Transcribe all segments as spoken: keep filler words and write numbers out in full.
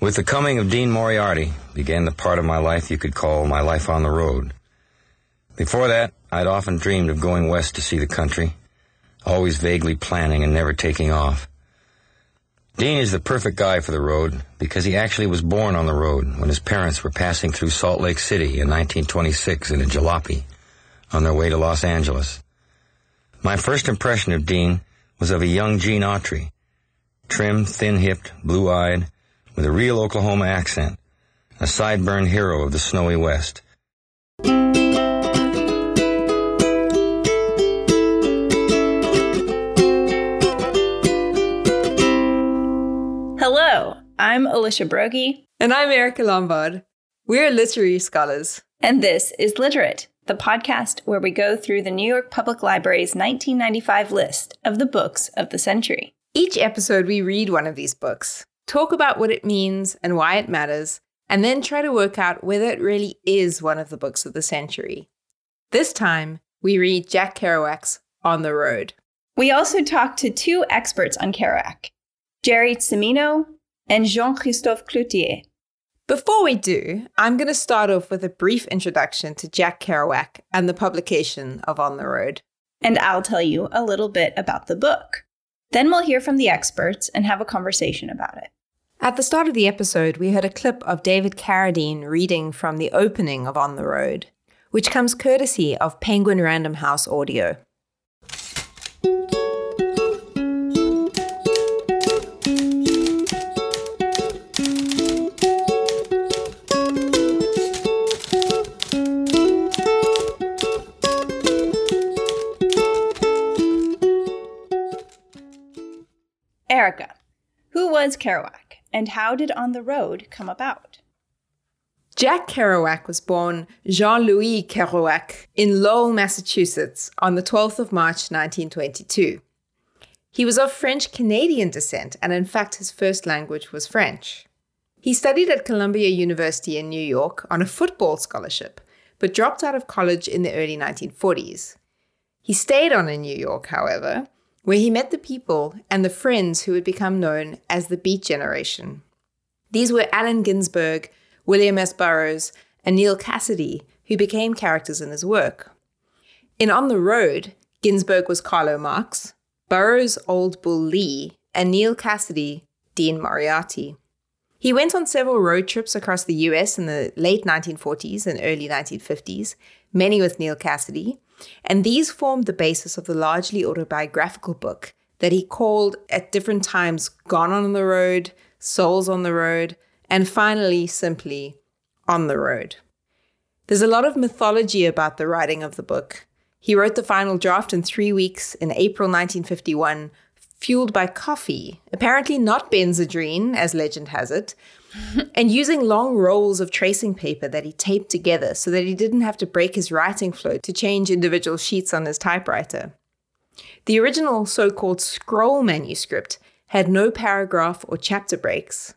With the coming of Dean Moriarty began the part of my life you could call my life on the road. Before that, I'd often dreamed of going west to see the country, always vaguely planning and never taking off. Dean is the perfect guy for the road because he actually was born on the road when his parents were passing through Salt Lake City in nineteen twenty-six in a jalopy on their way to Los Angeles. My first impression of Dean was of a young Gene Autry, trim, thin-hipped, blue-eyed, with a real Oklahoma accent, a sideburn hero of the snowy West. Hello, I'm Alicia Brogi. And I'm Erica Lombard. We're literary scholars. And this is Literate, the podcast where we go through the New York Public Library's nineteen ninety-five list of the books of the century. Each episode, we read one of these books, talk about what it means and why it matters, and then try to work out whether it really is one of the books of the century. This time, we read Jack Kerouac's On the Road. We also talked to two experts on Kerouac, Jerry Cimino and Jean-Christophe Cloutier. Before we do, I'm going to start off with a brief introduction to Jack Kerouac and the publication of On the Road. And I'll tell you a little bit about the book. Then we'll hear from the experts and have a conversation about it. At the start of the episode, we heard a clip of David Carradine reading from the opening of On the Road, which comes courtesy of Penguin Random House Audio. Erica, who was Kerouac, and how did On the Road come about? Jack Kerouac was born Jean-Louis Kerouac in Lowell, Massachusetts, on the twelfth of March, nineteen twenty-two. He was of French-Canadian descent, and in fact, his first language was French. He studied at Columbia University in New York on a football scholarship, but dropped out of college in the early nineteen forties. He stayed on in New York, however, where he met the people and the friends who would become known as the Beat Generation. These were Allen Ginsberg, William S. Burroughs, and Neal Cassady, who became characters in his work. In On the Road, Ginsberg was Carlo Marx, Burroughs Old Bull Lee, and Neal Cassady, Dean Moriarty. He went on several road trips across the U S in the late nineteen forties and early nineteen fifties, many with Neal Cassady, and these formed the basis of the largely autobiographical book that he called at different times Gone on the Road, Souls on the Road, and finally simply On the Road. There's a lot of mythology about the writing of the book. He wrote the final draft in three weeks in April nineteen fifty-one, fueled by coffee, apparently not Benzedrine, as legend has it, and using long rolls of tracing paper that he taped together so that he didn't have to break his writing flow to change individual sheets on his typewriter. The original so-called scroll manuscript had no paragraph or chapter breaks.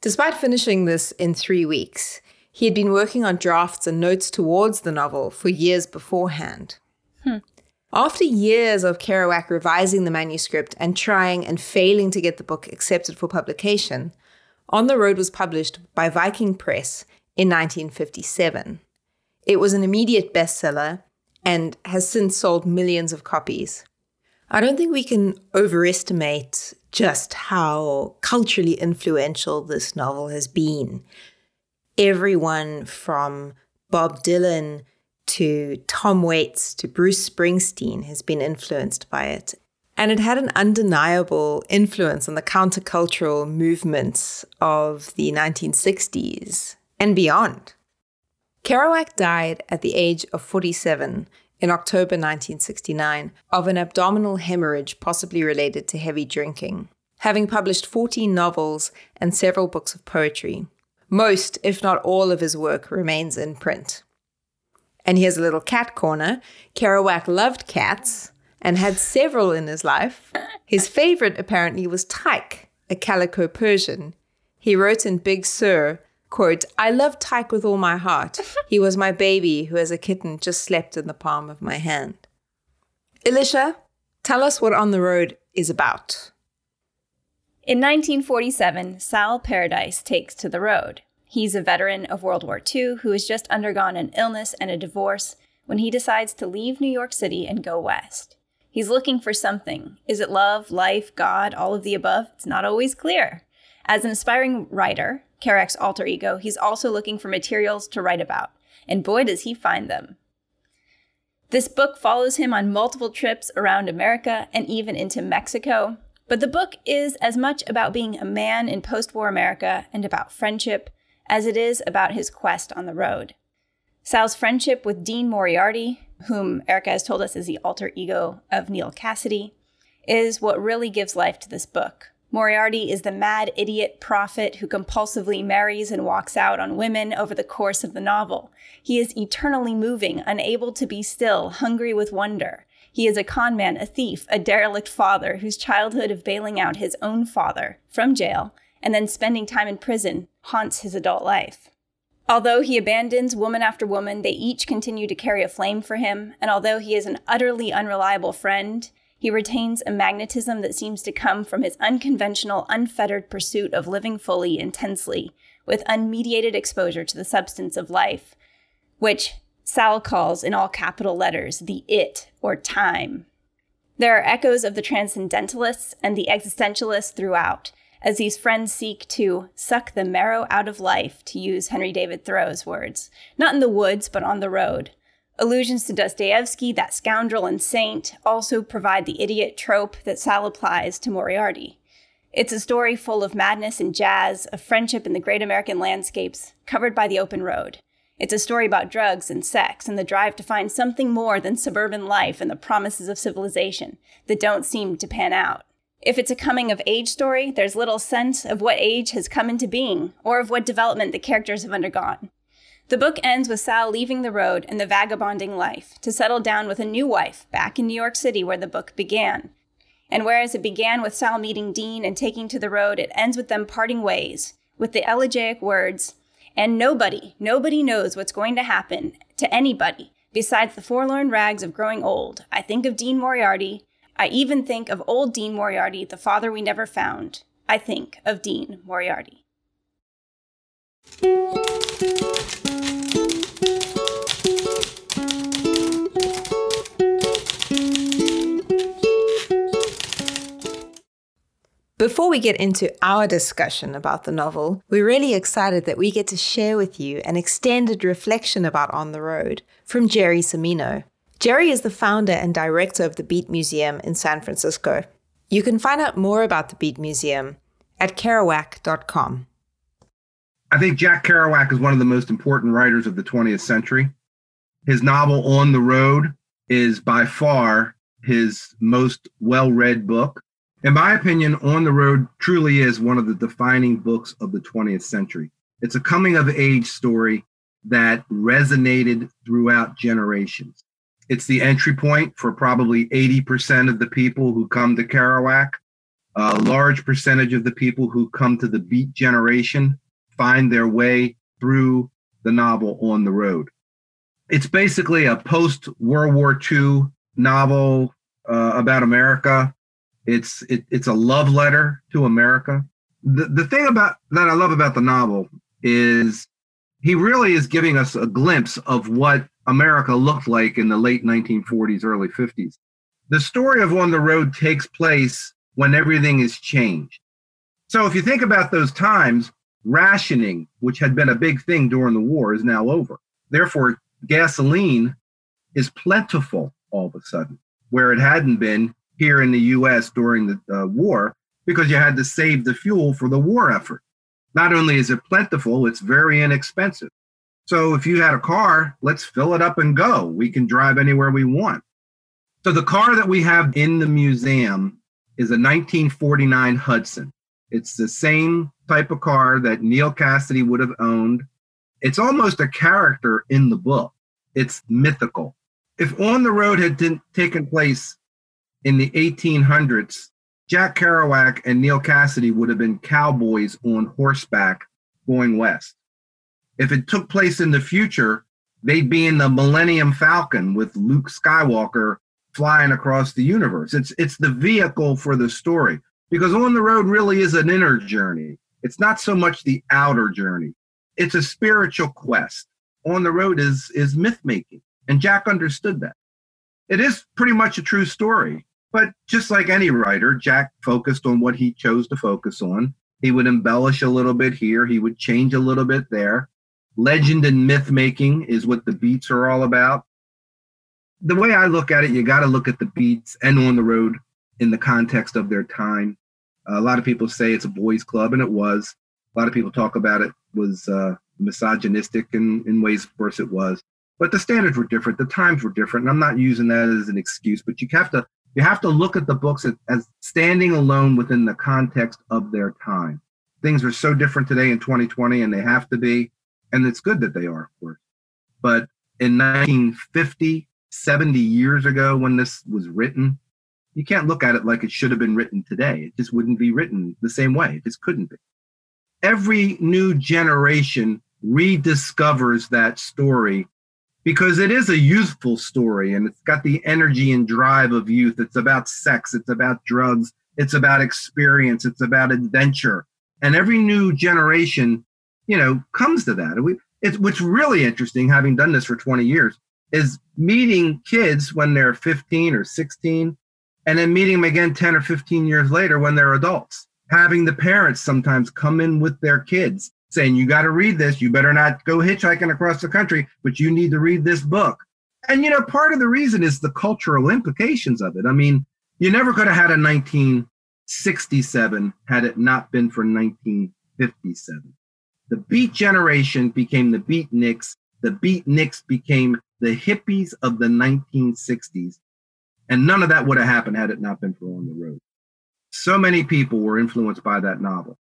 Despite finishing this in three weeks, he had been working on drafts and notes towards the novel for years beforehand. Hmm. After years of Kerouac revising the manuscript and trying and failing to get the book accepted for publication, On the Road was published by Viking Press in nineteen fifty-seven. It was an immediate bestseller and has since sold millions of copies. I don't think we can overestimate just how culturally influential this novel has been. Everyone from Bob Dylan to Tom Waits to Bruce Springsteen has been influenced by it. And it had an undeniable influence on the countercultural movements of the nineteen sixties and beyond. Kerouac died at the age of forty-seven in October nineteen sixty-nine of an abdominal hemorrhage possibly related to heavy drinking, having published fourteen novels and several books of poetry. Most, if not all, of his work remains in print. And here's a little cat corner. Kerouac loved cats and had several in his life. His favorite, apparently, was Tyke, a calico Persian. He wrote in Big Sur, quote, "I love Tyke with all my heart. He was my baby who as a kitten just slept in the palm of my hand." Alicia, tell us what On the Road is about. In nineteen forty-seven, Sal Paradise takes to the road. He's a veteran of World War Two who has just undergone an illness and a divorce when he decides to leave New York City and go west. He's looking for something. Is it love, life, God, all of the above? It's not always clear. As an aspiring writer, Kerouac's alter ego, he's also looking for materials to write about. And boy, does he find them. This book follows him on multiple trips around America and even into Mexico. But the book is as much about being a man in post-war America and about friendship as it is about his quest on the road. Sal's friendship with Dean Moriarty, whom Erica has told us is the alter ego of Neal Cassady, is what really gives life to this book. Moriarty is the mad idiot prophet who compulsively marries and walks out on women over the course of the novel. He is eternally moving, unable to be still, hungry with wonder. He is a con man, a thief, a derelict father whose childhood of bailing out his own father from jail and then spending time in prison haunts his adult life. Although he abandons woman after woman, they each continue to carry a flame for him, and although he is an utterly unreliable friend, he retains a magnetism that seems to come from his unconventional, unfettered pursuit of living fully, intensely, with unmediated exposure to the substance of life, which Sal calls in all capital letters the it, or time. There are echoes of the transcendentalists and the existentialists throughout, as these friends seek to suck the marrow out of life, to use Henry David Thoreau's words, not in the woods, but on the road. Allusions to Dostoevsky, that scoundrel and saint, also provide the idiot trope that Sal applies to Moriarty. It's a story full of madness and jazz, of friendship in the great American landscapes, covered by the open road. It's a story about drugs and sex and the drive to find something more than suburban life and the promises of civilization that don't seem to pan out. If it's a coming-of-age story, there's little sense of what age has come into being or of what development the characters have undergone. The book ends with Sal leaving the road and the vagabonding life to settle down with a new wife back in New York City where the book began. And whereas it began with Sal meeting Dean and taking to the road, it ends with them parting ways with the elegiac words, "And nobody, nobody knows what's going to happen to anybody besides the forlorn rags of growing old. I think of Dean Moriarty. I even think of old Dean Moriarty, the father we never found. I think of Dean Moriarty." Before we get into our discussion about the novel, we're really excited that we get to share with you an extended reflection about On the Road from Jerry Cimino. Jerry is the founder and director of the Beat Museum in San Francisco. You can find out more about the Beat Museum at Kerouac dot com. I think Jack Kerouac is one of the most important writers of the twentieth century. His novel On the Road is by far his most well-read book. In my opinion, On the Road truly is one of the defining books of the twentieth century. It's a coming-of-age story that resonated throughout generations. It's the entry point for probably eighty percent of the people who come to Kerouac. A large percentage of the people who come to the Beat generation find their way through the novel On the Road. It's basically a post-World War Two novel uh, about America. It's it, it's a love letter to America. The the thing about that I love about the novel is he really is giving us a glimpse of what America looked like in the late nineteen forties, early fifties. The story of On the Road takes place when everything is changed. So if you think about those times, rationing, which had been a big thing during the war, is now over. Therefore, gasoline is plentiful all of a sudden, where it hadn't been here in the U S during the uh, war, because you had to save the fuel for the war effort. Not only is it plentiful, it's very inexpensive. So if you had a car, let's fill it up and go. We can drive anywhere we want. So the car that we have in the museum is a nineteen forty-nine Hudson. It's the same type of car that Neal Cassady would have owned. It's almost a character in the book. It's mythical. If On the Road had t- taken place in the eighteen hundreds, Jack Kerouac and Neal Cassady would have been cowboys on horseback going west. If it took place in the future, they'd be in the Millennium Falcon with Luke Skywalker flying across the universe. It's it's the vehicle for the story. because on the road really is an inner journey. It's not so much the outer journey. It's a spiritual quest. On the road is, is myth-making, and Jack understood that. It is pretty much a true story, but just like any writer, Jack focused on what he chose to focus on. He would embellish a little bit here. He would change a little bit there. Legend and myth-making is what the beats are all about. The way I look at it, you got to look at the beats and On the Road in the context of their time. A lot of people say it's a boys' club, and it was. A lot of people talk about it was uh, misogynistic in, in ways, of course, it was. But the standards were different. The times were different. And I'm not using that as an excuse, but you have to you have to look at the books as, as standing alone within the context of their time. Things are so different today in twenty twenty, and they have to be. And it's good that they are, of course. But in nineteen fifty, seventy years ago when this was written, you can't look at it like it should have been written today. It just wouldn't be written the same way. It just couldn't be. Every new generation rediscovers that story because it is a youthful story, and it's got the energy and drive of youth. It's about sex. It's about drugs. It's about experience. It's about adventure. And every new generation, you know, comes to that. We, it's, what's really interesting, having done this for twenty years, is meeting kids when they're fifteen or sixteen, and then meeting them again ten or fifteen years later when they're adults. Having the parents sometimes come in with their kids saying, you got to read this. You better not go hitchhiking across the country, but you need to read this book. And, you know, part of the reason is the cultural implications of it. I mean, you never could have had a nineteen sixty-seven had it not been for nineteen fifty-seven. The Beat generation became the Beatniks. The Beatniks became the hippies of the nineteen sixties. And none of that would have happened had it not been for On the Road. So many people were influenced by that novel.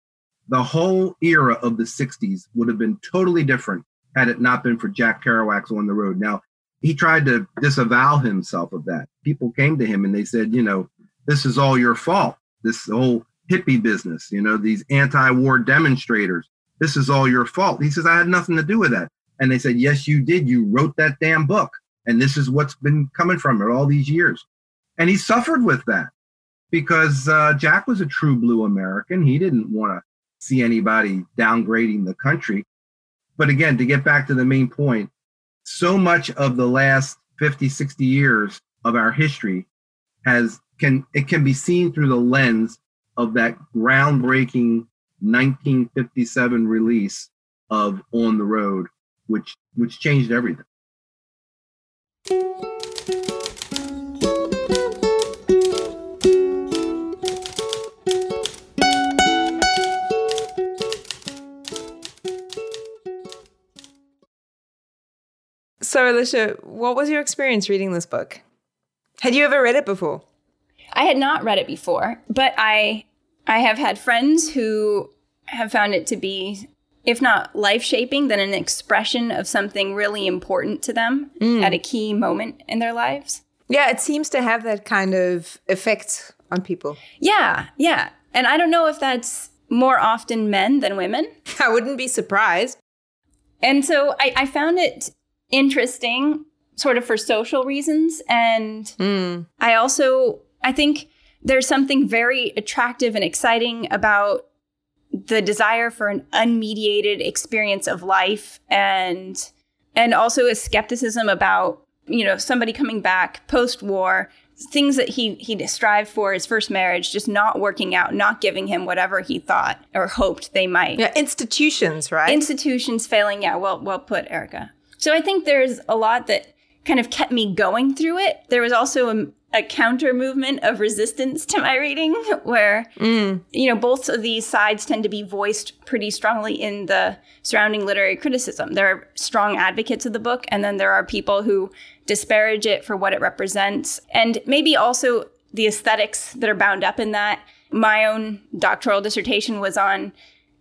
The whole era of the sixties would have been totally different had it not been for Jack Kerouac's On the Road. Now, he tried to disavow himself of that. People came to him and they said, you know, this is all your fault. This whole hippie business, you know, these anti-war demonstrators, this is all your fault. He says, I had nothing to do with that. And they said, yes, you did. You wrote that damn book. And this is what's been coming from it all these years. And he suffered with that because uh, Jack was a true blue American. He didn't want to see anybody downgrading the country. But again, to get back to the main point, so much of the last fifty, sixty years of our history has can it can be seen through the lens of that groundbreaking nineteen fifty-seven release of On the Road, which which changed everything. So, Alicia, what was your experience reading this book? Had you ever read it before? I had not read it before, but I I have had friends who have found it to be, if not life-shaping, then an expression of something really important to them mm. at a key moment in their lives. Yeah, it seems to have that kind of effect on people. Yeah, yeah. And I don't know if that's more often men than women. I wouldn't be surprised. And so I, I found it interesting, sort of for social reasons. And mm. I also, I think there's something very attractive and exciting about the desire for an unmediated experience of life, and and also a skepticism about, you know, somebody coming back post-war, things that he he strived for, his first marriage, just not working out, not giving him whatever he thought or hoped they might. Yeah, institutions, right? Institutions failing. Yeah, well, well put, Erica. So I think there's a lot that kind of kept me going through it. There was also a, a counter movement of resistance to my reading where, mm. you know, both of these sides tend to be voiced pretty strongly in the surrounding literary criticism. There are strong advocates of the book, and then there are people who disparage it for what it represents, and maybe also the aesthetics that are bound up in that. My own doctoral dissertation was on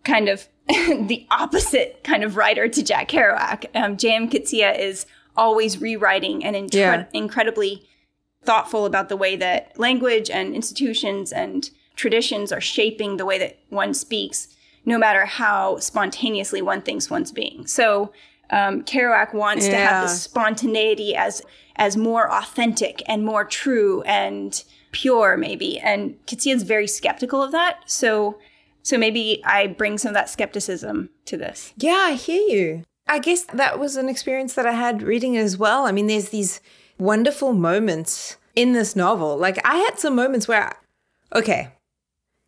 kind of the opposite kind of writer to Jack Kerouac. Um, J M Coetzee is always rewriting and incre- yeah. incredibly thoughtful about the way that language and institutions and traditions are shaping the way that one speaks, no matter how spontaneously one thinks one's being. So um, Kerouac wants yeah. to have this spontaneity as as more authentic and more true and pure, maybe. And Coetzee is very skeptical of that. So so maybe I bring some of that skepticism to this. Yeah, I hear you. I guess that was an experience that I had reading it as well. I mean, there's these wonderful moments in this novel. Like, I had some moments where, I, okay,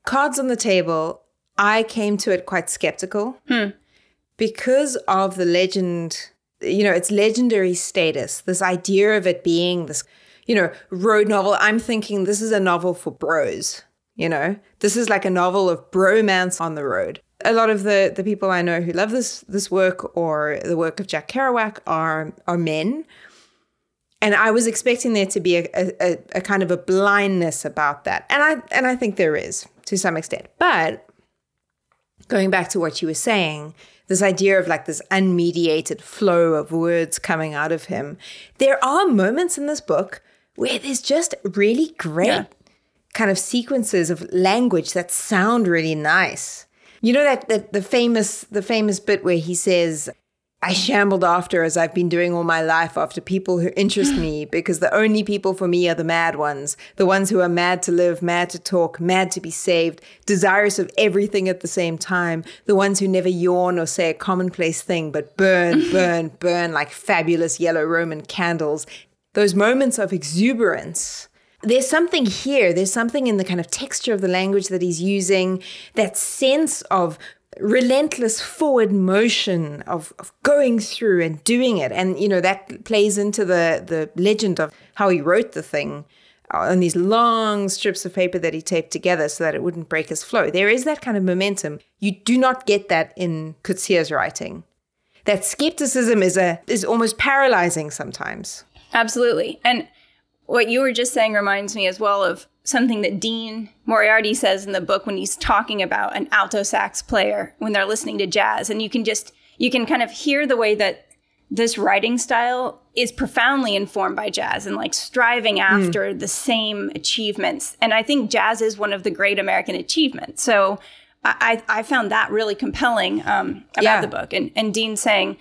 cards on the table, I came to it quite skeptical hmm. because of the legend, you know, its legendary status, this idea of it being this, you know, road novel. I'm thinking this is a novel for bros, you know, this is like a novel of bromance on the road. A lot of the, the people I know who love this this work or the work of Jack Kerouac are are men. And I was expecting there to be a, a, a kind of a blindness about that. And I and I think there is to some extent. But going back to what you were saying, this idea of like this unmediated flow of words coming out of him, there are moments in this book where there's just really great yeah. kind of sequences of language that sound really nice. You know that, that the famous the famous bit where he says, I shambled after as I've been doing all my life after people who interest me because the only people for me are the mad ones, the ones who are mad to live, mad to talk, mad to be saved, desirous of everything at the same time, the ones who never yawn or say a commonplace thing but burn, burn, burn like fabulous yellow Roman candles. Those moments of exuberance. There's something here. There's something in the kind of texture of the language that he's using, that sense of relentless forward motion of, of going through and doing it. And, you know, that plays into the, the legend of how he wrote the thing on these long strips of paper that he taped together so that it wouldn't break his flow. There is that kind of momentum. You do not get that in Coetzee's writing. That skepticism is a is almost paralyzing sometimes. Absolutely. And what you were just saying reminds me as well of something that Dean Moriarty says in the book when he's talking about an alto sax player when they're listening to jazz. And you can just, you can kind of hear the way that this writing style is profoundly informed by jazz and like striving after mm. the same achievements. And I think jazz is one of the great American achievements. So I, I found that really compelling um, about yeah. the book. And, and Dean saying,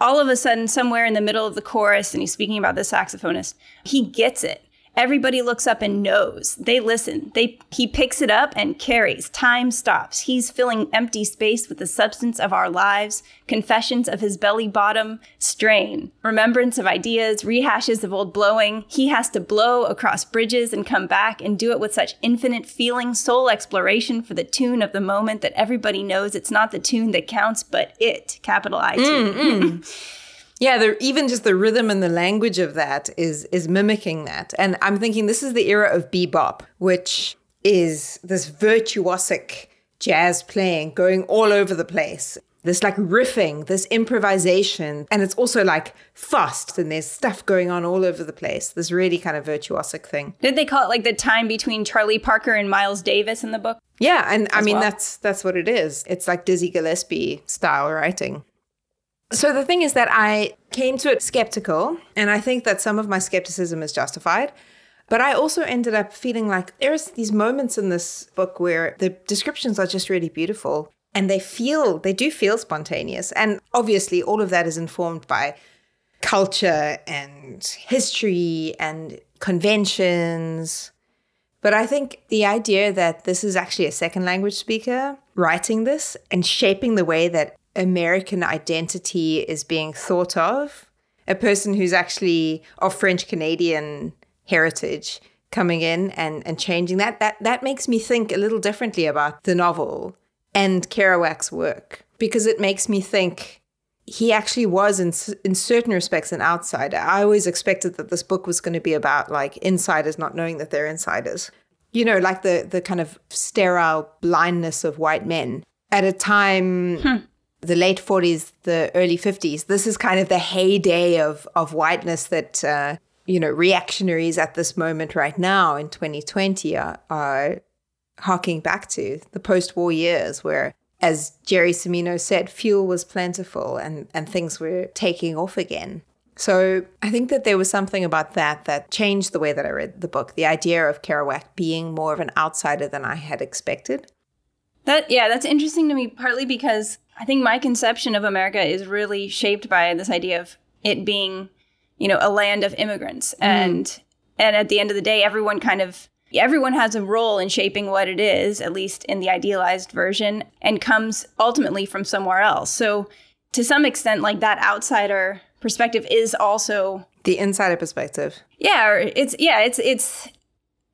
all of a sudden, somewhere in the middle of the chorus, and he's speaking about the saxophonist, he gets it. Everybody looks up and knows. They listen. They He picks it up and carries. Time stops. He's filling empty space with the substance of our lives, confessions of his belly bottom, strain, remembrance of ideas, rehashes of old blowing. He has to blow across bridges and come back and do it with such infinite feeling, soul exploration for the tune of the moment that everybody knows it's not the tune that counts, but it, capital I tune. Mm-hmm. Yeah, the, even just the rhythm and the language of that is is mimicking that. And I'm thinking this is the era of bebop, which is this virtuosic jazz playing going all over the place. This like riffing, this improvisation, and it's also like fast and there's stuff going on all over the place. This really kind of virtuosic thing. Did they call it like the time between Charlie Parker and Miles Davis in the book? Yeah, and I mean, well. that's that's what it is. It's like Dizzy Gillespie style writing. So the thing is that I came to it skeptical, and I think that some of my skepticism is justified, but I also ended up feeling like there's these moments in this book where the descriptions are just really beautiful and they feel, they do feel spontaneous. And obviously all of that is informed by culture and history and conventions. But I think the idea that this is actually a second language speaker writing this and shaping the way that American identity is being thought of, a person who's actually of French-Canadian heritage coming in and, and changing that, that, that makes me think a little differently about the novel and Kerouac's work, because it makes me think he actually was in, in certain respects an outsider. I always expected that this book was going to be about like insiders not knowing that they're insiders, you know, like the, the kind of sterile blindness of white men at a time... Hmm. The late forties, the early fifties, this is kind of the heyday of of whiteness that, uh, you know, reactionaries at this moment right now in twenty twenty are, are harking back to, the post-war years where, as Jerry Cimino said, fuel was plentiful and, and things were taking off again. So I think that there was something about that that changed the way that I read the book, the idea of Kerouac being more of an outsider than I had expected. That yeah, that's interesting to me, partly because I think my conception of America is really shaped by this idea of it being, you know, a land of immigrants. Mm. And and at the end of the day, everyone kind of everyone has a role in shaping what it is, at least in the idealized version, and comes ultimately from somewhere else. So to some extent, like that outsider perspective is also the insider perspective. Yeah, or it's yeah, it's it's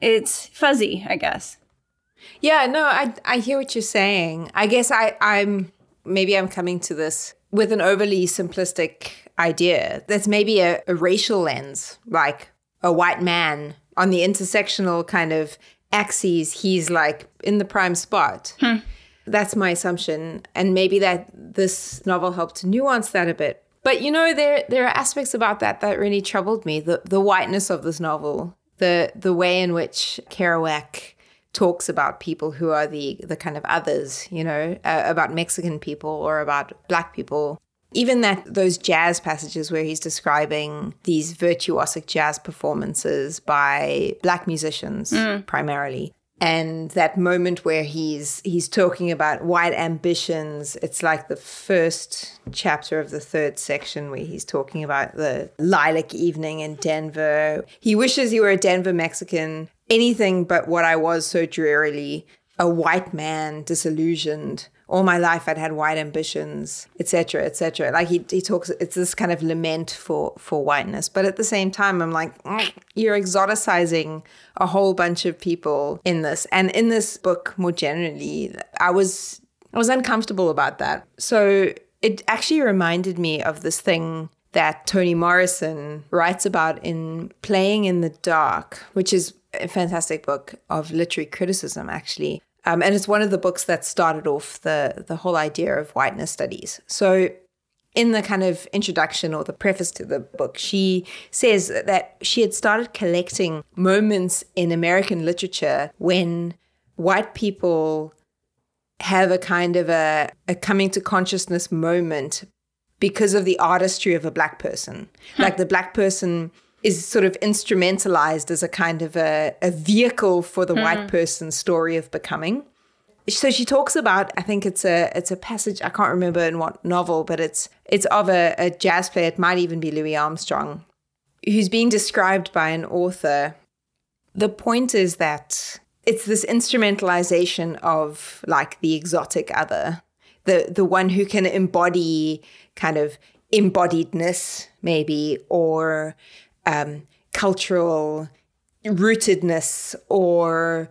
it's fuzzy, I guess. Yeah, no, I I hear what you're saying. I guess I, I'm maybe I'm coming to this with an overly simplistic idea. That's maybe a, a racial lens, like a white man on the intersectional kind of axes, he's like in the prime spot. Hmm. That's my assumption. And maybe that this novel helped to nuance that a bit. But, you know, there there are aspects about that that really troubled me, the the whiteness of this novel, the the way in which Kerouac talks about people who are the, the kind of others, you know, uh, about Mexican people or about Black people. Even that those jazz passages where he's describing these virtuosic jazz performances by Black musicians mm. primarily. And that moment where he's he's talking about white ambitions, it's like the first chapter of the third section where he's talking about the lilac evening in Denver. He wishes he were a Denver Mexican, anything but what I was so drearily, a white man disillusioned. All my life I'd had white ambitions, et cetera, et cetera. Like he he talks, it's this kind of lament for, for whiteness. But at the same time, I'm like, mm, you're exoticizing a whole bunch of people in this. And in this book more generally, I was I was uncomfortable about that. So it actually reminded me of this thing that Toni Morrison writes about in Playing in the Dark, which is a fantastic book of literary criticism, actually. Um, and it's one of the books that started off the, the whole idea of whiteness studies. So in the kind of introduction or the preface to the book, she says that she had started collecting moments in American literature when white people have a kind of a, a coming to consciousness moment because of the artistry of a Black person. Huh. Like the Black person is sort of instrumentalized as a kind of a, a vehicle for the mm. white person's story of becoming. So she talks about, I think it's a it's a passage, I can't remember in what novel, but it's it's of a, a jazz player, it might even be Louis Armstrong, who's being described by an author. The point is that it's this instrumentalization of like the exotic other, the the one who can embody kind of embodiedness maybe, or Um, cultural rootedness or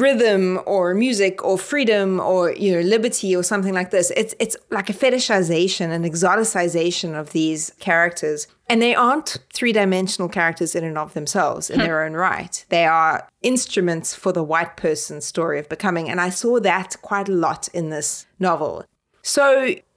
rhythm or music or freedom or, you know, liberty or something like this. It's it's like a fetishization and exoticization of these characters. And they aren't three-dimensional characters in and of themselves in hmm. their own right. They are instruments for the white person's story of becoming. And I saw that quite a lot in this novel. So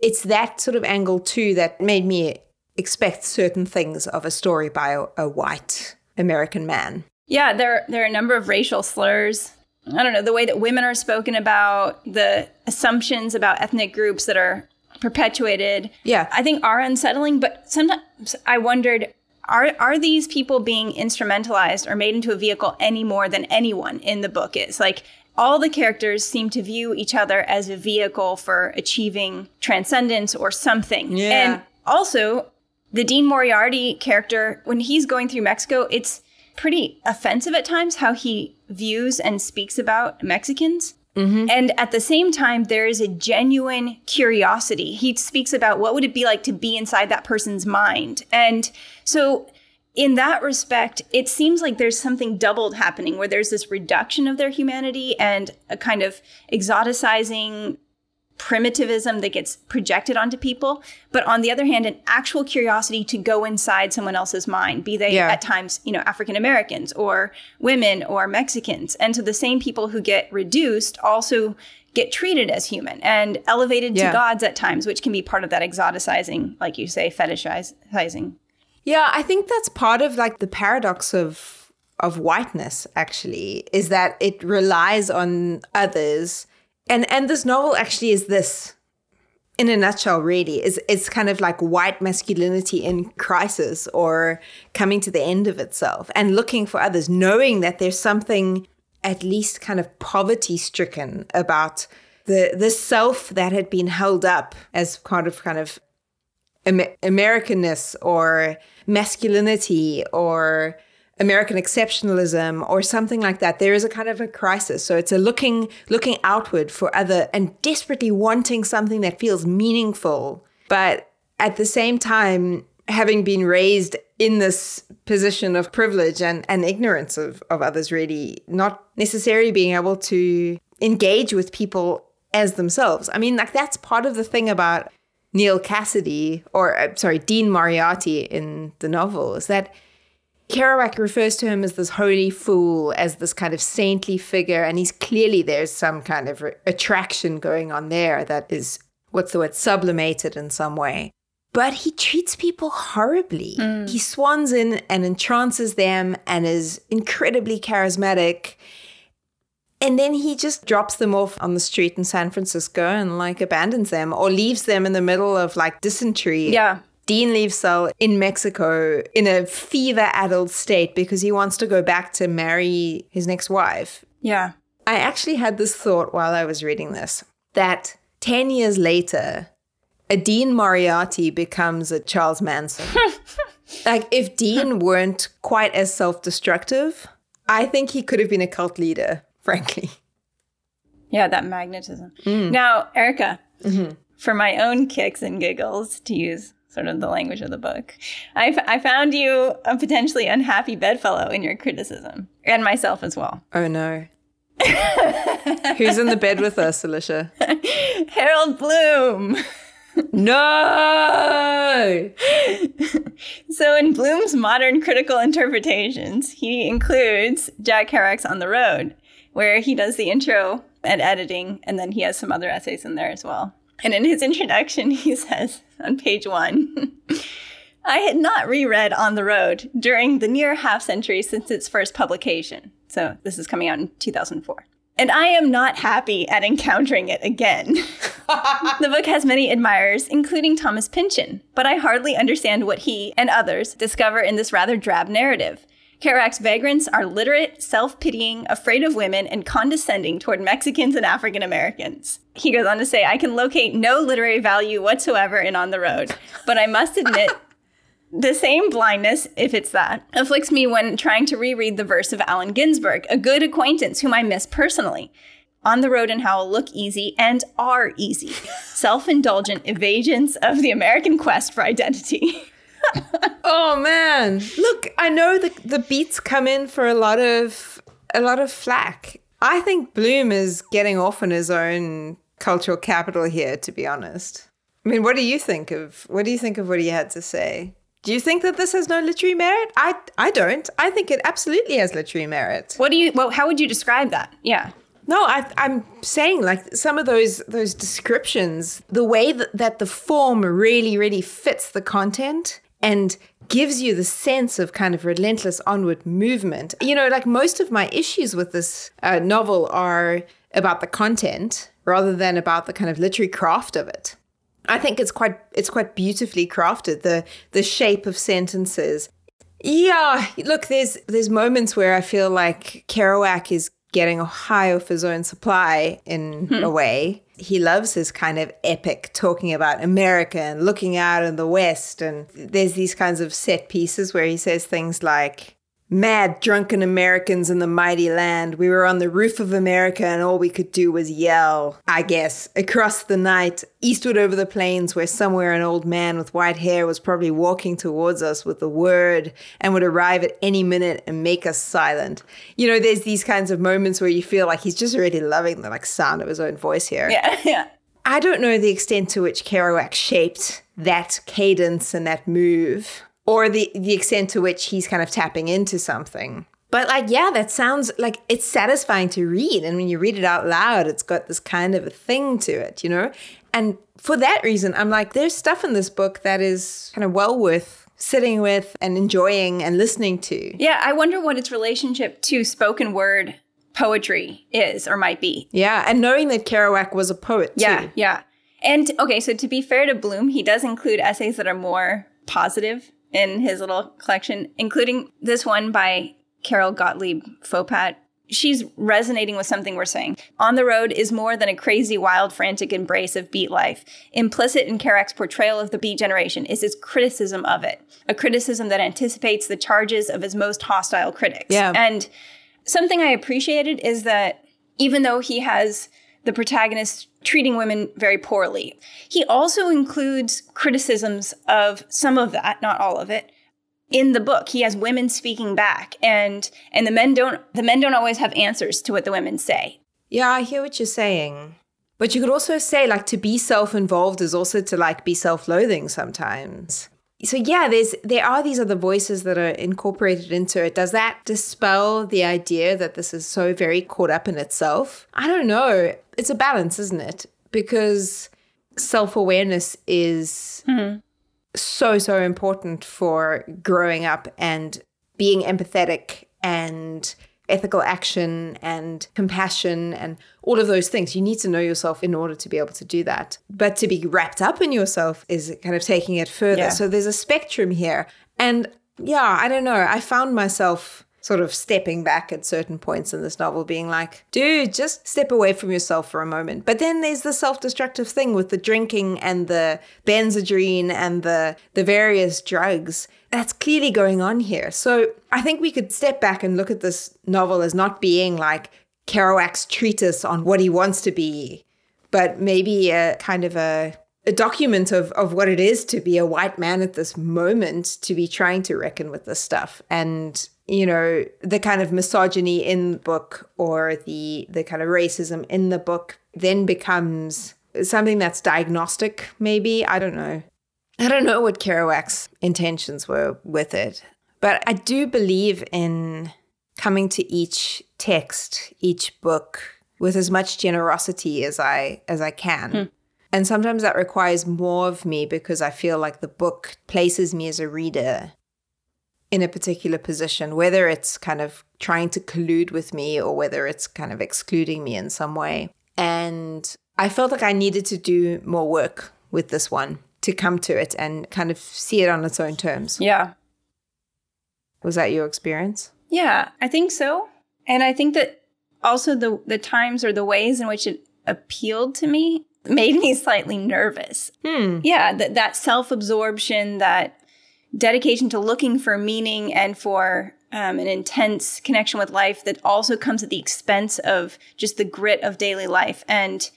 it's that sort of angle too that made me expect certain things of a story by a, a white American man. Yeah, there there are a number of racial slurs. I don't know, the way that women are spoken about, the assumptions about ethnic groups that are perpetuated, yeah, I think are unsettling. But sometimes I wondered, are are these people being instrumentalized or made into a vehicle any more than anyone in the book is? Like, all the characters seem to view each other as a vehicle for achieving transcendence or something. Yeah. And also, the Dean Moriarty character, when he's going through Mexico, it's pretty offensive at times how he views and speaks about Mexicans. Mm-hmm. And at the same time, there is a genuine curiosity. He speaks about what would it be like to be inside that person's mind. And so in that respect, it seems like there's something doubled happening where there's this reduction of their humanity and a kind of exoticizing primitivism that gets projected onto people, but on the other hand, an actual curiosity to go inside someone else's mind, be they yeah. at times, you know, African Americans or women or Mexicans. And so the same people who get reduced also get treated as human and elevated yeah. to gods at times, which can be part of that exoticizing, like you say, fetishizing. Yeah, I think that's part of like the paradox of of whiteness, actually, is that it relies on others. And and this novel actually is this, in a nutshell, really, is it's kind of like white masculinity in crisis or coming to the end of itself and looking for others, knowing that there's something at least kind of poverty-stricken about the the self that had been held up as kind of kind of Amer- Americanness or masculinity or American exceptionalism or something like that, there is a kind of a crisis. So it's a looking looking outward for other and desperately wanting something that feels meaningful. But at the same time, having been raised in this position of privilege and, and ignorance of, of others, really not necessarily being able to engage with people as themselves. I mean, like that's part of the thing about Neal Cassady, or uh, sorry, Dean Moriarty in the novel, is that Kerouac refers to him as this holy fool, as this kind of saintly figure, and he's clearly there's some kind of re- attraction going on there that is, what's the word, sublimated in some way. But he treats people horribly. Mm. He swans in and entrances them and is incredibly charismatic. And then he just drops them off on the street in San Francisco and like abandons them or leaves them in the middle of like dysentery. Yeah. Dean leaves Sal in Mexico in a fever-addled state because he wants to go back to marry his next wife. Yeah. I actually had this thought while I was reading this, that ten years later, a Dean Moriarty becomes a Charles Manson. Like, if Dean weren't quite as self-destructive, I think he could have been a cult leader, frankly. Yeah, that magnetism. Mm. Now, Erica, mm-hmm. for my own kicks and giggles, to use sort of the language of the book, I, f- I found you a potentially unhappy bedfellow in your criticism, and myself as well. Oh, no. Who's in the bed with us, Alicia? Harold Bloom. No! So in Bloom's modern critical interpretations, he includes Jack Kerouac's On the Road, where he does the intro and editing, and then he has some other essays in there as well. And in his introduction, he says on page one, I had not reread On the Road during the near half century since its first publication. So this is coming out in two thousand four. And I am not happy at encountering it again. The book has many admirers, including Thomas Pynchon, but I hardly understand what he and others discover in this rather drab narrative. Kerouac's vagrants are literate, self-pitying, afraid of women, and condescending toward Mexicans and African Americans. He goes on to say, I can locate no literary value whatsoever in On the Road, but I must admit, the same blindness, if it's that, afflicts me when trying to reread the verse of Allen Ginsberg, a good acquaintance whom I miss personally. On the Road and Howl look easy and are easy. Self-indulgent evasions of the American quest for identity. Oh, man. Look, I know the, the beats come in for a lot of a lot of flack. I think Bloom is getting off on his own cultural capital here, to be honest. I mean, what do you think of what do you think of what he had to say? Do you think that this has no literary merit? I I don't. I think it absolutely has literary merit. What do you? Well, how would you describe that? Yeah. No, I, I'm saying like some of those those descriptions, the way that, that the form really, really fits the content and gives you the sense of kind of relentless onward movement. You know, like most of my issues with this uh, novel are about the content rather than about the kind of literary craft of it. I think it's quite it's quite beautifully crafted, the the shape of sentences. Yeah, look, there's there's moments where I feel like Kerouac is getting high off his own supply in hmm. a way. He loves his kind of epic talking about America and looking out in the West. And there's these kinds of set pieces where he says things like, mad drunken Americans in the mighty land. We were on the roof of America and all we could do was yell, I guess, across the night, eastward over the plains where somewhere an old man with white hair was probably walking towards us with the word and would arrive at any minute and make us silent. You know, there's these kinds of moments where you feel like he's just really loving the like sound of his own voice here. Yeah, yeah. I don't know the extent to which Kerouac shaped that cadence and that move, or the, the extent to which he's kind of tapping into something. But like, yeah, that sounds like it's satisfying to read. And when you read it out loud, it's got this kind of a thing to it, you know? And for that reason, I'm like, there's stuff in this book that is kind of well worth sitting with and enjoying and listening to. Yeah, I wonder what its relationship to spoken word poetry is or might be. Yeah, and knowing that Kerouac was a poet yeah, too. Yeah, yeah. And okay, so to be fair to Bloom, he does include essays that are more positive in his little collection, including this one by Carol Gottlieb Fopat She's resonating with something we're saying. On the Road is more than a crazy, wild, frantic embrace of beat life. Implicit in Kerouac's portrayal of the beat generation is his criticism of it, a criticism that anticipates the charges of his most hostile critics. Yeah. And something I appreciated is that even though he has the protagonist treating women very poorly, he also includes criticisms of some of that, not all of it. In the book, he has women speaking back, and and the men don't the men don't always have answers to what the women say. Yeah, I hear what you're saying. But you could also say, like, to be self-involved is also to, like, be self-loathing sometimes. So yeah, there's there are these other voices that are incorporated into it. Does that dispel the idea that this is so very caught up in itself? I don't know. It's a balance, isn't it? Because self-awareness is... Mm-hmm. so, so important for growing up and being empathetic and ethical action and compassion and all of those things. You need to know yourself in order to be able to do that. But to be wrapped up in yourself is kind of taking it further. Yeah. So there's a spectrum here. And yeah, I don't know. I found myself sort of stepping back at certain points in this novel, being like, dude, just step away from yourself for a moment. But then there's the self-destructive thing with the drinking and the benzodrine and the, the various drugs. That's clearly going on here. So I think we could step back and look at this novel as not being like Kerouac's treatise on what he wants to be, but maybe a kind of a... a document of, of what it is to be a white man at this moment, to be trying to reckon with this stuff. And, you know, the kind of misogyny in the book or the the kind of racism in the book then becomes something that's diagnostic, maybe. I don't know. I don't know what Kerouac's intentions were with it. But I do believe in coming to each text, each book, with as much generosity as I as I can. Hmm. And sometimes that requires more of me because I feel like the book places me as a reader in a particular position, whether it's kind of trying to collude with me or whether it's kind of excluding me in some way. And I felt like I needed to do more work with this one to come to it and kind of see it on its own terms. Yeah. Was that your experience? Yeah, I think so. And I think that also the, the times or the ways in which it appealed to me made me slightly nervous. Hmm. Yeah, that that self-absorption, that dedication to looking for meaning and for um, an intense connection with life that also comes at the expense of just the grit of daily life. And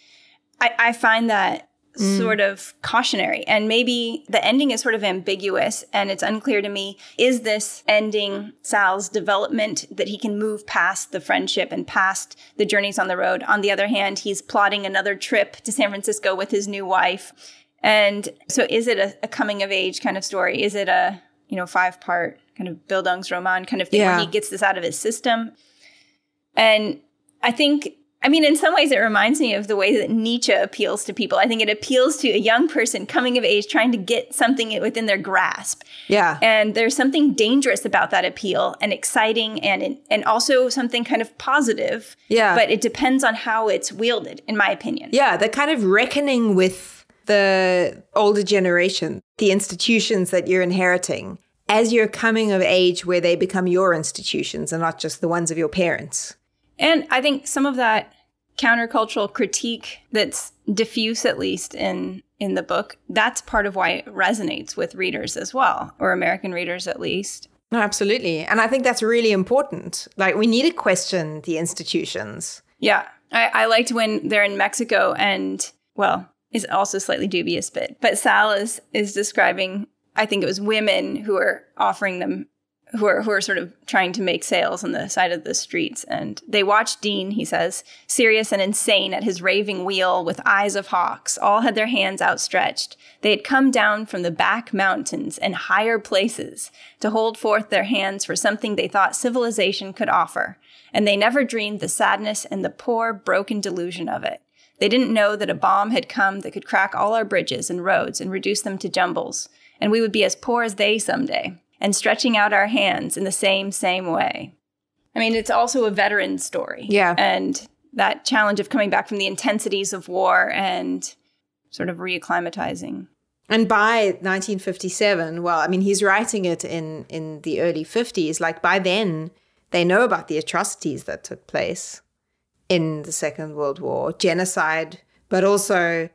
I, I find that mm. sort of cautionary. And maybe the ending is sort of ambiguous and it's unclear to me, is this ending Sal's development that he can move past the friendship and past the journeys on the road? On the other hand, he's plotting another trip to San Francisco with his new wife. And so is it a, a coming of age kind of story? Is it a, you know, five part kind of Bildungsroman kind of thing yeah. where he gets this out of his system? And I think, I mean, in some ways, it reminds me of the way that Nietzsche appeals to people. I think it appeals to a young person coming of age, trying to get something within their grasp. Yeah. And there's something dangerous about that appeal and exciting and and also something kind of positive. Yeah. But it depends on how it's wielded, in my opinion. Yeah, the kind of reckoning with the older generation, the institutions that you're inheriting as you're coming of age where they become your institutions and not just the ones of your parents. And I think some of that countercultural critique that's diffuse, at least in, in the book, that's part of why it resonates with readers as well, or American readers at least. No, absolutely. And I think that's really important. Like, we need to question the institutions. Yeah. I, I liked when they're in Mexico and, well, it's also slightly dubious bit, but Sal is, is describing, I think it was women who are offering them Who are, who are sort of trying to make sales on the side of the streets. And they watched Dean, he says, serious and insane at his raving wheel with eyes of hawks, all had their hands outstretched. They had come down from the back mountains and higher places to hold forth their hands for something they thought civilization could offer. And they never dreamed the sadness and the poor, broken delusion of it. They didn't know that a bomb had come that could crack all our bridges and roads and reduce them to jumbles. And we would be as poor as they someday. And stretching out our hands in the same, same way. I mean, it's also a veteran story. Yeah. And that challenge of coming back from the intensities of war and sort of reacclimatizing. And by nineteen fifty-seven, well, I mean, he's writing it in, in the early fifties. Like, by then, They know about the atrocities that took place in the Second World War, genocide, but also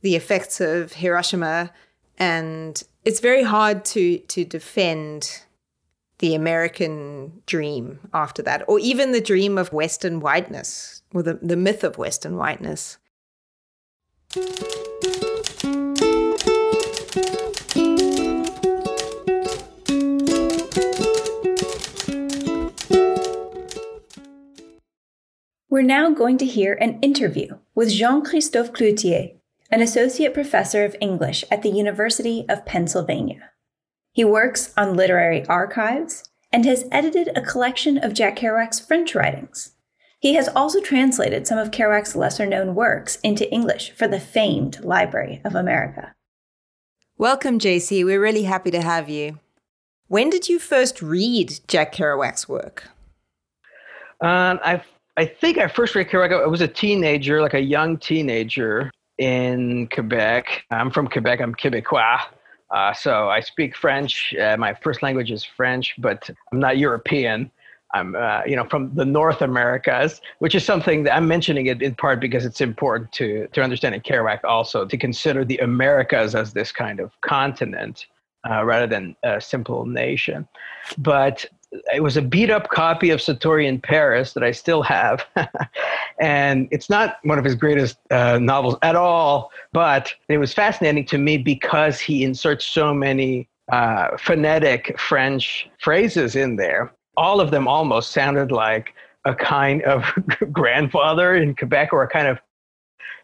the effects of Hiroshima. And it's very hard to to defend the American dream after that, or even the dream of Western whiteness, or the, the myth of Western whiteness. We're now going to hear an interview with Jean-Christophe Cloutier, an associate professor of English at the University of Pennsylvania. He works on literary archives and has edited a collection of Jack Kerouac's French writings. He has also translated some of Kerouac's lesser-known works into English for the famed Library of America. Welcome, J C. We're really happy to have you. When did you first read Jack Kerouac's work? Um, I I think I first read Kerouac, I was a teenager, like a young teenager in Quebec. I'm from Quebec. I'm Québécois. Uh, so I speak French. Uh, my first language is French, but I'm not European. I'm, uh, you know, from the North Americas, which is something that I'm mentioning it in part because it's important to to understand in Kerouac also to consider the Americas as this kind of continent uh, rather than a simple nation. But it was a beat-up copy of Satori in Paris that I still have. And it's not one of his greatest uh, novels at all, but it was fascinating to me because he inserts so many uh, phonetic French phrases in there. All of them almost sounded like a kind of grandfather in Quebec, or a kind of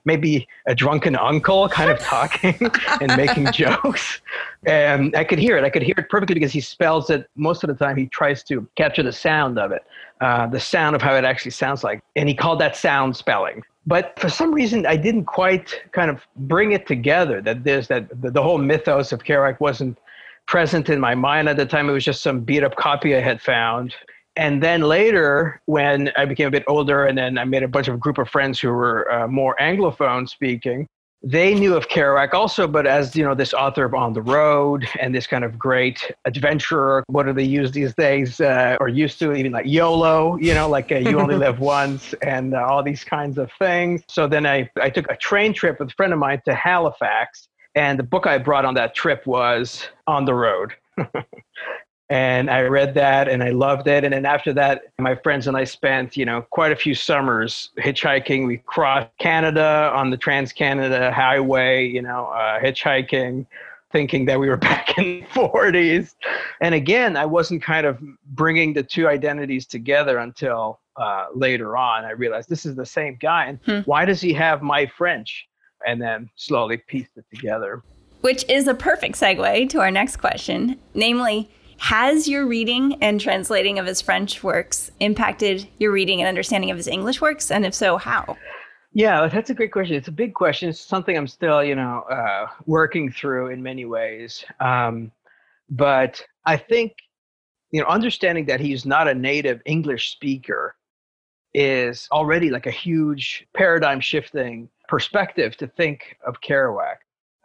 maybe a drunken uncle kind of talking and making jokes. And I could hear it. I could hear it perfectly because he spells it most of the time. He tries to capture the sound of it, uh, the sound of how it actually sounds like. And he called that sound spelling. But for some reason, I didn't quite kind of bring it together that there's that the, the whole mythos of Kerouac wasn't present in my mind at the time. It was just some beat up copy I had found. And then later, when I became a bit older, and then I made a bunch of group of friends who were uh, more Anglophone speaking, they knew of Kerouac also, but as, you know, this author of On the Road and this kind of great adventurer, what do they use these days, uh, or used to, even like YOLO, you know, like uh, you only live once, and uh, all these kinds of things. So then I, I took a train trip with a friend of mine to Halifax, and the book I brought on that trip was On the Road. And I read that and I loved it. And then after that, my friends and I spent, you know, quite a few summers hitchhiking. We crossed Canada on the Trans-Canada Highway, you know, uh, hitchhiking, thinking that we were back in the forties. And again, I wasn't kind of bringing the two identities together until uh, later on. I realized this is the same guy. And hmm. why does he have my French? And then slowly pieced it together. Which is a perfect segue to our next question, namely, has your reading and translating of his French works impacted your reading and understanding of his English works? And if so, how? Yeah, that's a great question. It's a big question. It's something I'm still, you know, uh, working through in many ways. Um, but I think, you know, understanding that he's not a native English speaker is already like a huge paradigm shifting perspective to think of Kerouac.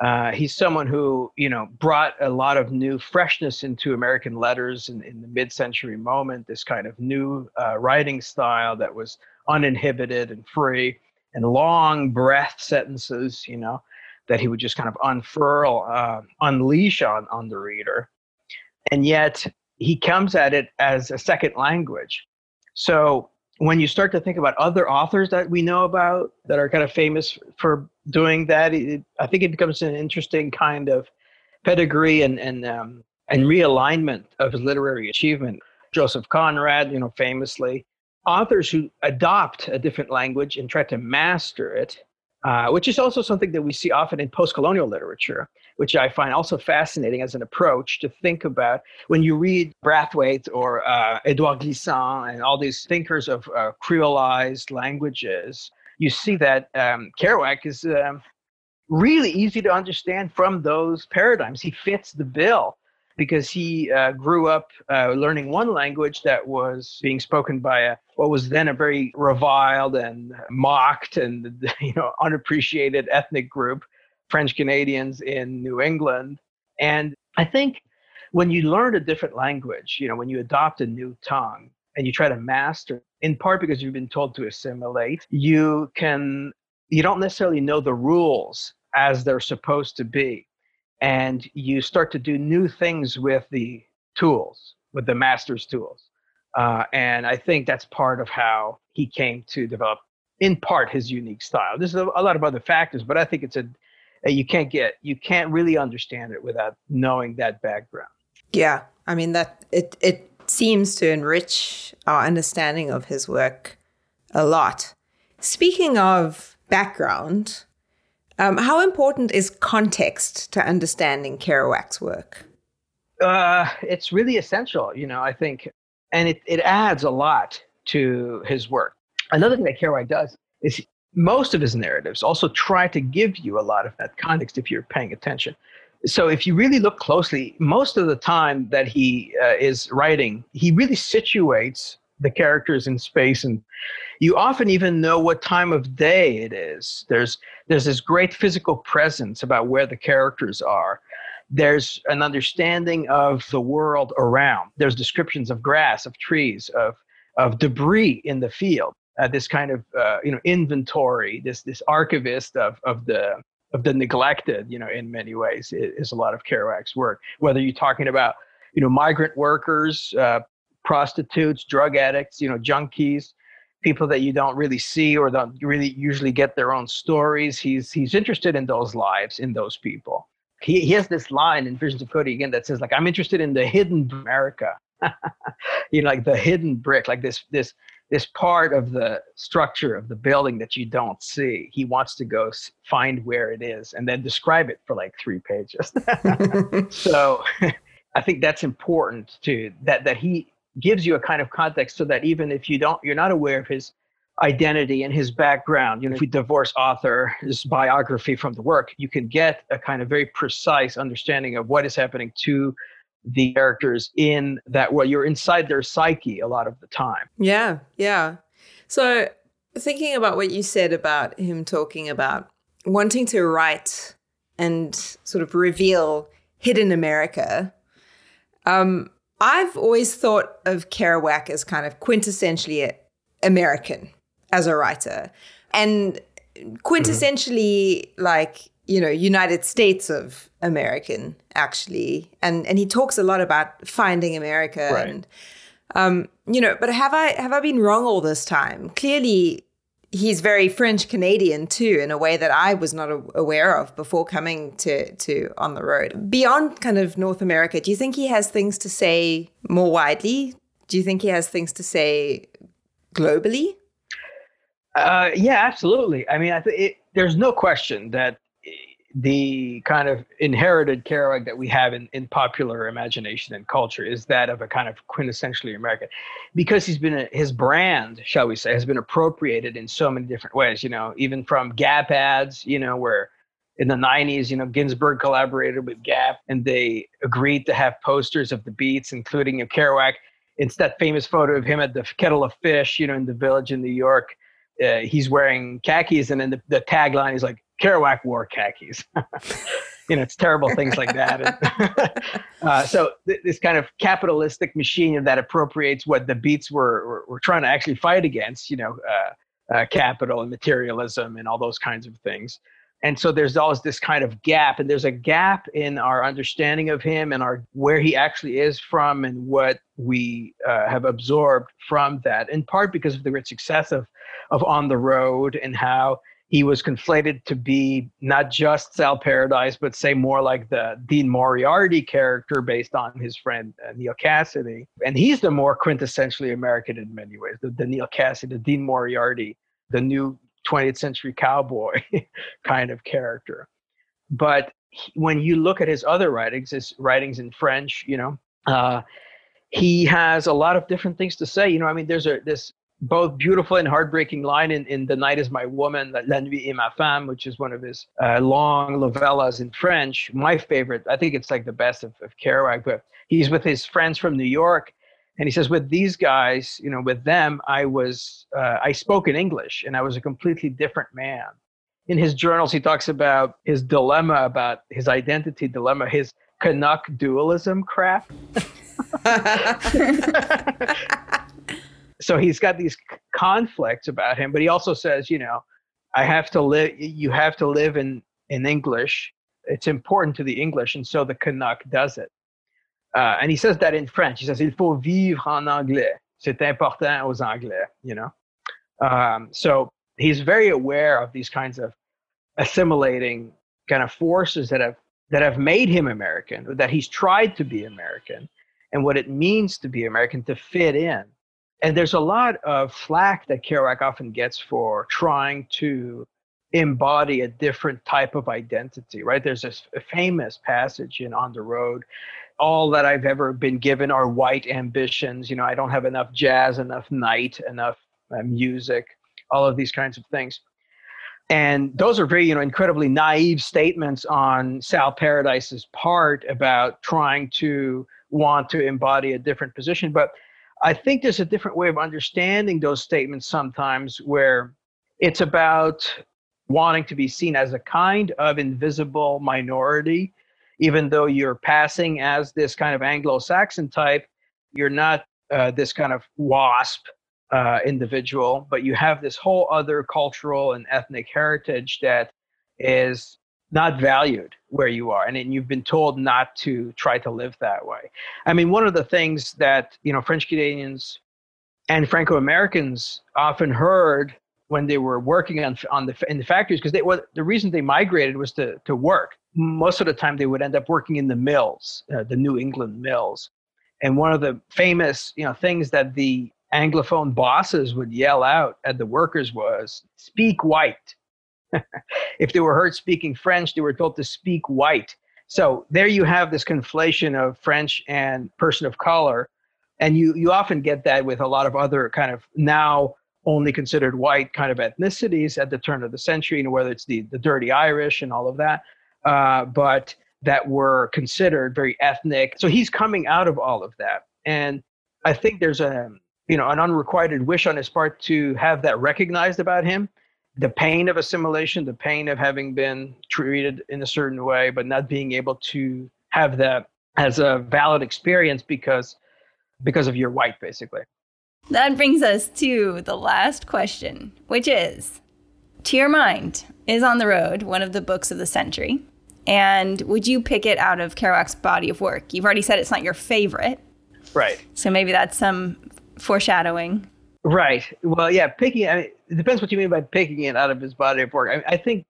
Uh, he's someone who, you know, brought a lot of new freshness into American letters in, in the mid-century moment, this kind of new uh, writing style that was uninhibited and free and long breath sentences, you know, that he would just kind of unfurl, uh, unleash on, on the reader. And yet he comes at it as a second language. So when you start to think about other authors that we know about that are kind of famous for doing that, it, I think it becomes an interesting kind of pedigree and and um, and realignment of his literary achievement. Joseph Conrad, you know, famously, authors who adopt a different language and try to master it, uh, which is also something that we see often in post-colonial literature, which I find also fascinating as an approach to think about when you read Brathwaite or uh, Edouard Glissant and all these thinkers of uh, creolized languages. You see that um, Kerouac is um, really easy to understand from those paradigms. He fits the bill because he uh, grew up uh, learning one language that was being spoken by a, what was then a very reviled and mocked and, you know, unappreciated ethnic group, French Canadians in New England. And I think when you learn a different language, you know, when you adopt a new tongue, and you try to master, in part because you've been told to assimilate, you can, you don't necessarily know the rules as they're supposed to be. And you start to do new things with the tools, with the master's tools. Uh, and I think that's part of how he came to develop, in part, his unique style. There's a, a lot of other factors, but I think it's a, a you can't get, you can't really understand it without knowing that background. Yeah, I mean, that it it seems to enrich our understanding of his work a lot. Speaking of background, um, how important is context to understanding Kerouac's work? Uh, it's really essential, you know, I think. And it, it adds a lot to his work. Another thing that Kerouac does is most of his narratives also try to give you a lot of that context if you're paying attention. So if you really look closely, most of the time that he uh, is writing, he really situates the characters in space, and you often even know what time of day it is. There's there's this great physical presence about where the characters are. There's an understanding of the world around. There's descriptions of grass, of trees, of of debris in the field. Uh, this kind of uh, you know inventory, this this archivist of of the of the neglected, you know, in many ways, is a lot of Kerouac's work. Whether you're talking about you know migrant workers, uh, prostitutes, drug addicts, you know, junkies, people that you don't really see or don't really usually get their own stories, he's he's interested in those lives, in those people. He, he has this line in Visions of Cody again that says, like, I'm interested in the hidden America, you know, like the hidden brick, like this this this part of the structure of the building that you don't see. He wants to go find where it is and then describe it for like three pages. So I think that's important too, that that he gives you a kind of context so that even if you don't, you're not aware of his identity and his background, you know, if we divorce author's biography from the work, you can get a kind of very precise understanding of what is happening to the characters in that world. You're inside their psyche a lot of the time. Yeah, yeah. So thinking about what you said about him talking about wanting to write and sort of reveal hidden America, um, I've always thought of Kerouac as kind of quintessentially American as a writer, and quintessentially mm-hmm. like, you know, United States of American, actually. And and he talks a lot about finding America. Right. And, um, you know, but have I have I been wrong all this time? Clearly, he's very French Canadian, too, in a way that I was not aware of before coming to, to On the Road. Beyond kind of North America, do you think he has things to say more widely? Do you think he has things to say globally? Uh, yeah, absolutely. I mean, I th- it, there's no question that the kind of inherited Kerouac that we have in, in popular imagination and culture is that of a kind of quintessentially American, because he's been a, his brand, shall we say, has been appropriated in so many different ways. You know, even from Gap ads, you know, where in the nineties, you know, Ginsberg collaborated with Gap and they agreed to have posters of the Beats, including a Kerouac. It's that famous photo of him at the Kettle of Fish, you know, in the Village in New York. Uh, he's wearing khakis, and then the, the tagline is like, Kerouac wore khakis. You know, it's terrible things like that. uh, so th- this kind of capitalistic machine that appropriates what the Beats were were, were trying to actually fight against, you know, uh, uh, capital and materialism and all those kinds of things. And so there's always this kind of gap, and there's a gap in our understanding of him and our where he actually is from and what we uh, have absorbed from that, in part because of the great success of, of On the Road and how he was conflated to be not just Sal Paradise, but say more like the Dean Moriarty character based on his friend uh, Neal Cassady. And he's the more quintessentially American in many ways, the, the Neal Cassady, the Dean Moriarty, the new twentieth century cowboy kind of character. But he, when you look at his other writings, his writings in French, you know, uh, he has a lot of different things to say. You know, I mean, there's a, this both beautiful and heartbreaking line in, in The Night is My Woman, La Nuit et Ma Femme, which is one of his uh, long novellas in French. My favorite, I think it's like the best of, of Kerouac, but he's with his friends from New York. And he says, with these guys, you know, with them, I was, uh, I spoke in English and I was a completely different man. In his journals, he talks about his dilemma, about his identity dilemma, his Canuck dualism crap. so he's got these conflicts about him, but he also says, you know, I have to live, you have to live in, in English. It's important to the English. And so the Canuck does it. Uh, and he says that in French. He says, il faut vivre en anglais. C'est important aux anglais, you know? Um, so he's very aware of these kinds of assimilating kind of forces that have, that have made him American, or that he's tried to be American, and what it means to be American, to fit in. And there's a lot of flack that Kerouac often gets for trying to embody a different type of identity, right? There's this famous passage in On the Road, all that I've ever been given are white ambitions. You know, I don't have enough jazz, enough night, enough uh, music, all of these kinds of things. And those are very, you know, incredibly naive statements on Sal Paradise's part about trying to want to embody a different position. But I think there's a different way of understanding those statements sometimes, where it's about wanting to be seen as a kind of invisible minority. Even though you're passing as this kind of Anglo-Saxon type, you're not uh, this kind of WASP uh, individual, but you have this whole other cultural and ethnic heritage that is not valued where you are. And, and you've been told not to try to live that way. I mean, one of the things that, you know, French Canadians and Franco-Americans often heard when they were working on, on the, in the factories, because they were, the reason they migrated was to, to work. Most of the time they would end up working in the mills, uh, the New England mills. And one of the famous, you know, things that the Anglophone bosses would yell out at the workers was, speak white. If they were heard speaking French, they were told to speak white. So there you have this conflation of French and person of color. And you, you often get that with a lot of other kind of now only considered white kind of ethnicities at the turn of the century, and whether it's the, the dirty Irish and all of that, uh, but that were considered very ethnic. So he's coming out of all of that. And I think there's a, you know, an unrequited wish on his part to have that recognized about him. The pain of assimilation, the pain of having been treated in a certain way, but not being able to have that as a valid experience because, because of your white, basically. That brings us to the last question, which is, to your mind, is On the Road one of the books of the century? And would you pick it out of Kerouac's body of work? You've already said it's not your favorite. Right. So maybe that's some foreshadowing. Right. Well, yeah, picking, I mean, it depends what you mean by picking it out of his body of work. I, I think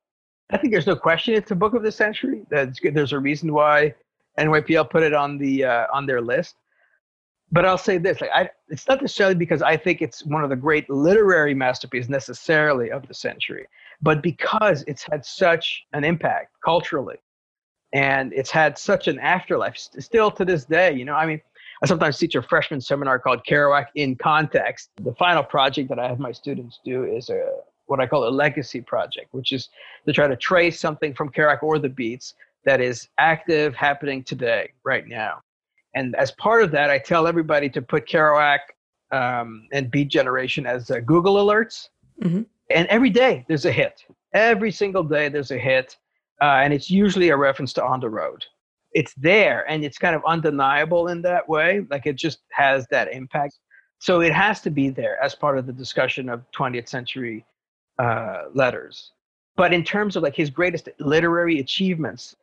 I think there's no question it's a book of the century. That's good. There's a reason why N Y P L put it on the uh, on their list. But I'll say this, like, I, it's not necessarily because I think it's one of the great literary masterpieces necessarily of the century, but because it's had such an impact culturally, and it's had such an afterlife. Still to this day, you know, I mean, I sometimes teach a freshman seminar called Kerouac in Context. The final project that I have my students do is a, what I call a legacy project, which is to try to trace something from Kerouac or the Beats that is active, happening today, right now. And as part of that, I tell everybody to put Kerouac um, and Beat Generation as uh, Google alerts. Mm-hmm. And every day there's a hit. Every single day there's a hit. Uh, and it's usually a reference to On the Road. It's there, and it's kind of undeniable in that way. Like, it just has that impact. So it has to be there as part of the discussion of twentieth century uh, letters. But in terms of like his greatest literary achievements,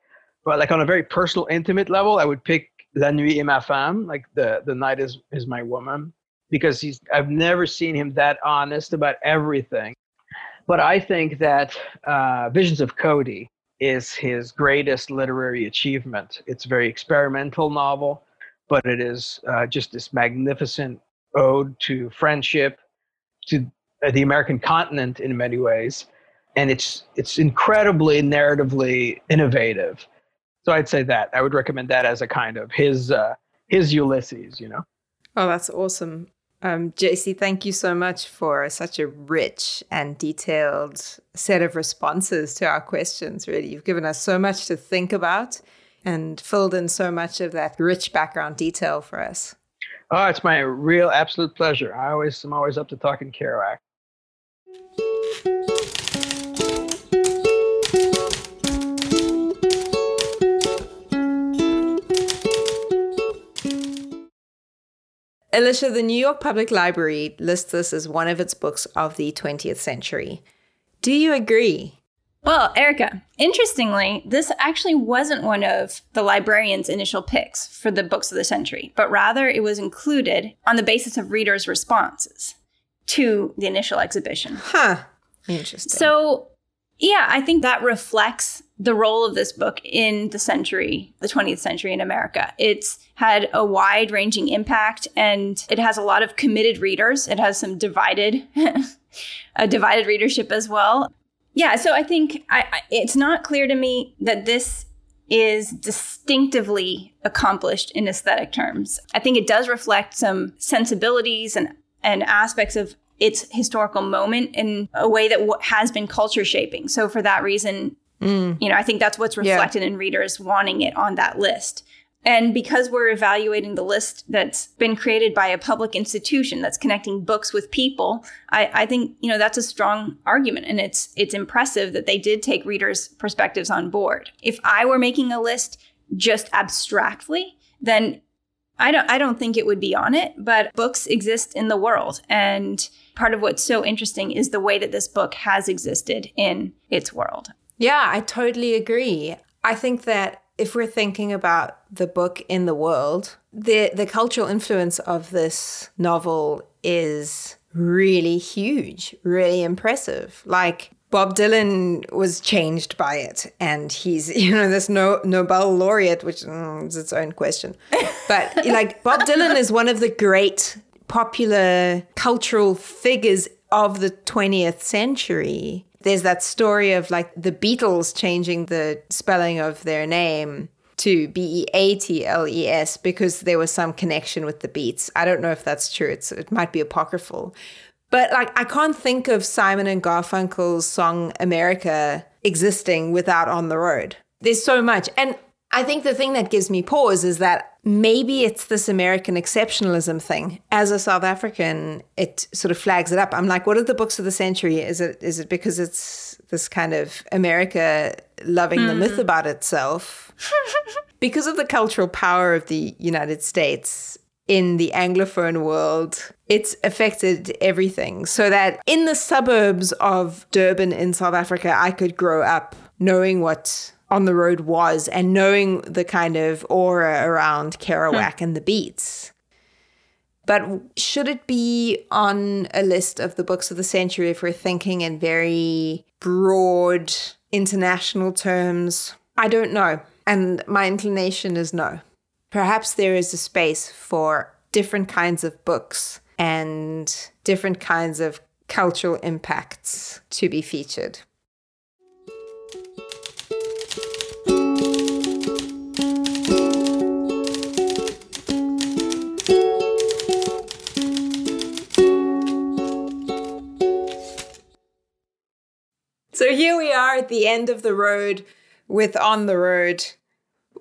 but like on a very personal, intimate level, I would pick La Nuit et Ma Femme, like the, the night is, is my woman, because he's, I've never seen him that honest about everything. But I think that uh, Visions of Cody is his greatest literary achievement. It's a very experimental novel, but it is uh, just this magnificent ode to friendship, to the American continent in many ways. And it's it's incredibly narratively innovative. So I'd say that. I would recommend that as a kind of his uh, his Ulysses, you know? Oh, that's awesome. Um, J C, thank you so much for such a rich and detailed set of responses to our questions, really. You've given us so much to think about and filled in so much of that rich background detail for us. Oh, it's my real absolute pleasure. I always, I'm always up to talking Kerouac. Alicia, the New York Public Library lists this as one of its books of the twentieth century. Do you agree? Well, Erica, interestingly, this actually wasn't one of the librarian's initial picks for the books of the century, but rather it was included on the basis of readers' responses to the initial exhibition. Huh. Interesting. So, yeah, I think that reflects the role of this book in the century, the twentieth century in America. It's had a wide-ranging impact, and it has a lot of committed readers. It has some divided, a divided readership as well. Yeah, so I think I, I, it's not clear to me that this is distinctively accomplished in aesthetic terms. I think it does reflect some sensibilities and, and aspects of its historical moment in a way that w- has been culture shaping. So for that reason, mm. you know, I think that's what's reflected yeah. in readers wanting it on that list. And because we're evaluating the list that's been created by a public institution that's connecting books with people, I, I think, you know, that's a strong argument. And it's it's impressive that they did take readers' perspectives on board. If I were making a list just abstractly, then I don't I don't think it would be on it. But books exist in the world. And part of what's so interesting is the way that this book has existed in its world. Yeah, I totally agree. I think that if we're thinking about the book in the world, the the cultural influence of this novel is really huge, really impressive. Like Bob Dylan was changed by it, and he's, you know, this no, Nobel laureate, which mm, is its own question. But like Bob Dylan is one of the great popular cultural figures of the twentieth century. There's that story of like the Beatles changing the spelling of their name to B E A T L E S because there was some connection with the Beats. I don't know if that's true. It's, it might be apocryphal. But like I can't think of Simon and Garfunkel's song America existing without On the Road. There's so much. And I think the thing that gives me pause is that maybe it's this American exceptionalism thing. As a South African, it sort of flags it up. I'm like, what are the books of the century? Is it is it because it's this kind of America loving mm. the myth about itself? Because of the cultural power of the United States in the Anglophone world, it's affected everything. So that in the suburbs of Durban in South Africa, I could grow up knowing what On the Road was and knowing the kind of aura around Kerouac hmm. and the Beats. But should it be on a list of the books of the century if we're thinking in very broad international terms? I don't know. And my inclination is no. Perhaps there is a space for different kinds of books and different kinds of cultural impacts to be featured. So here we are at the end of the road with On the Road.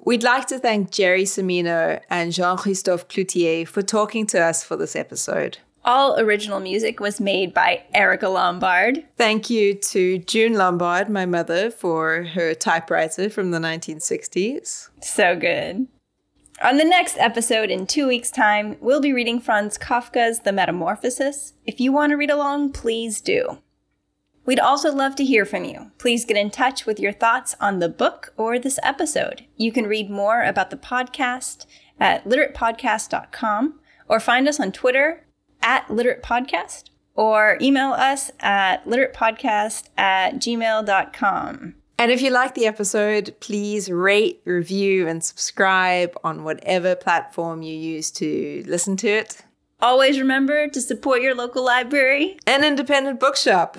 We'd like to thank Jerry Cimino and Jean-Christophe Cloutier for talking to us for this episode. All original music was made by Erica Lombard. Thank you to June Lombard, my mother, for her typewriter from the nineteen sixties. So good. On the next episode in two weeks' time, we'll be reading Franz Kafka's The Metamorphosis. If you want to read along, please do. We'd also love to hear from you. Please get in touch with your thoughts on the book or this episode. You can read more about the podcast at literate podcast dot com or find us on Twitter at literatepodcast or email us at literatepodcast at gmail dot com. And if you like the episode, please rate, review, and subscribe on whatever platform you use to listen to it. Always remember to support your local library and independent bookshop.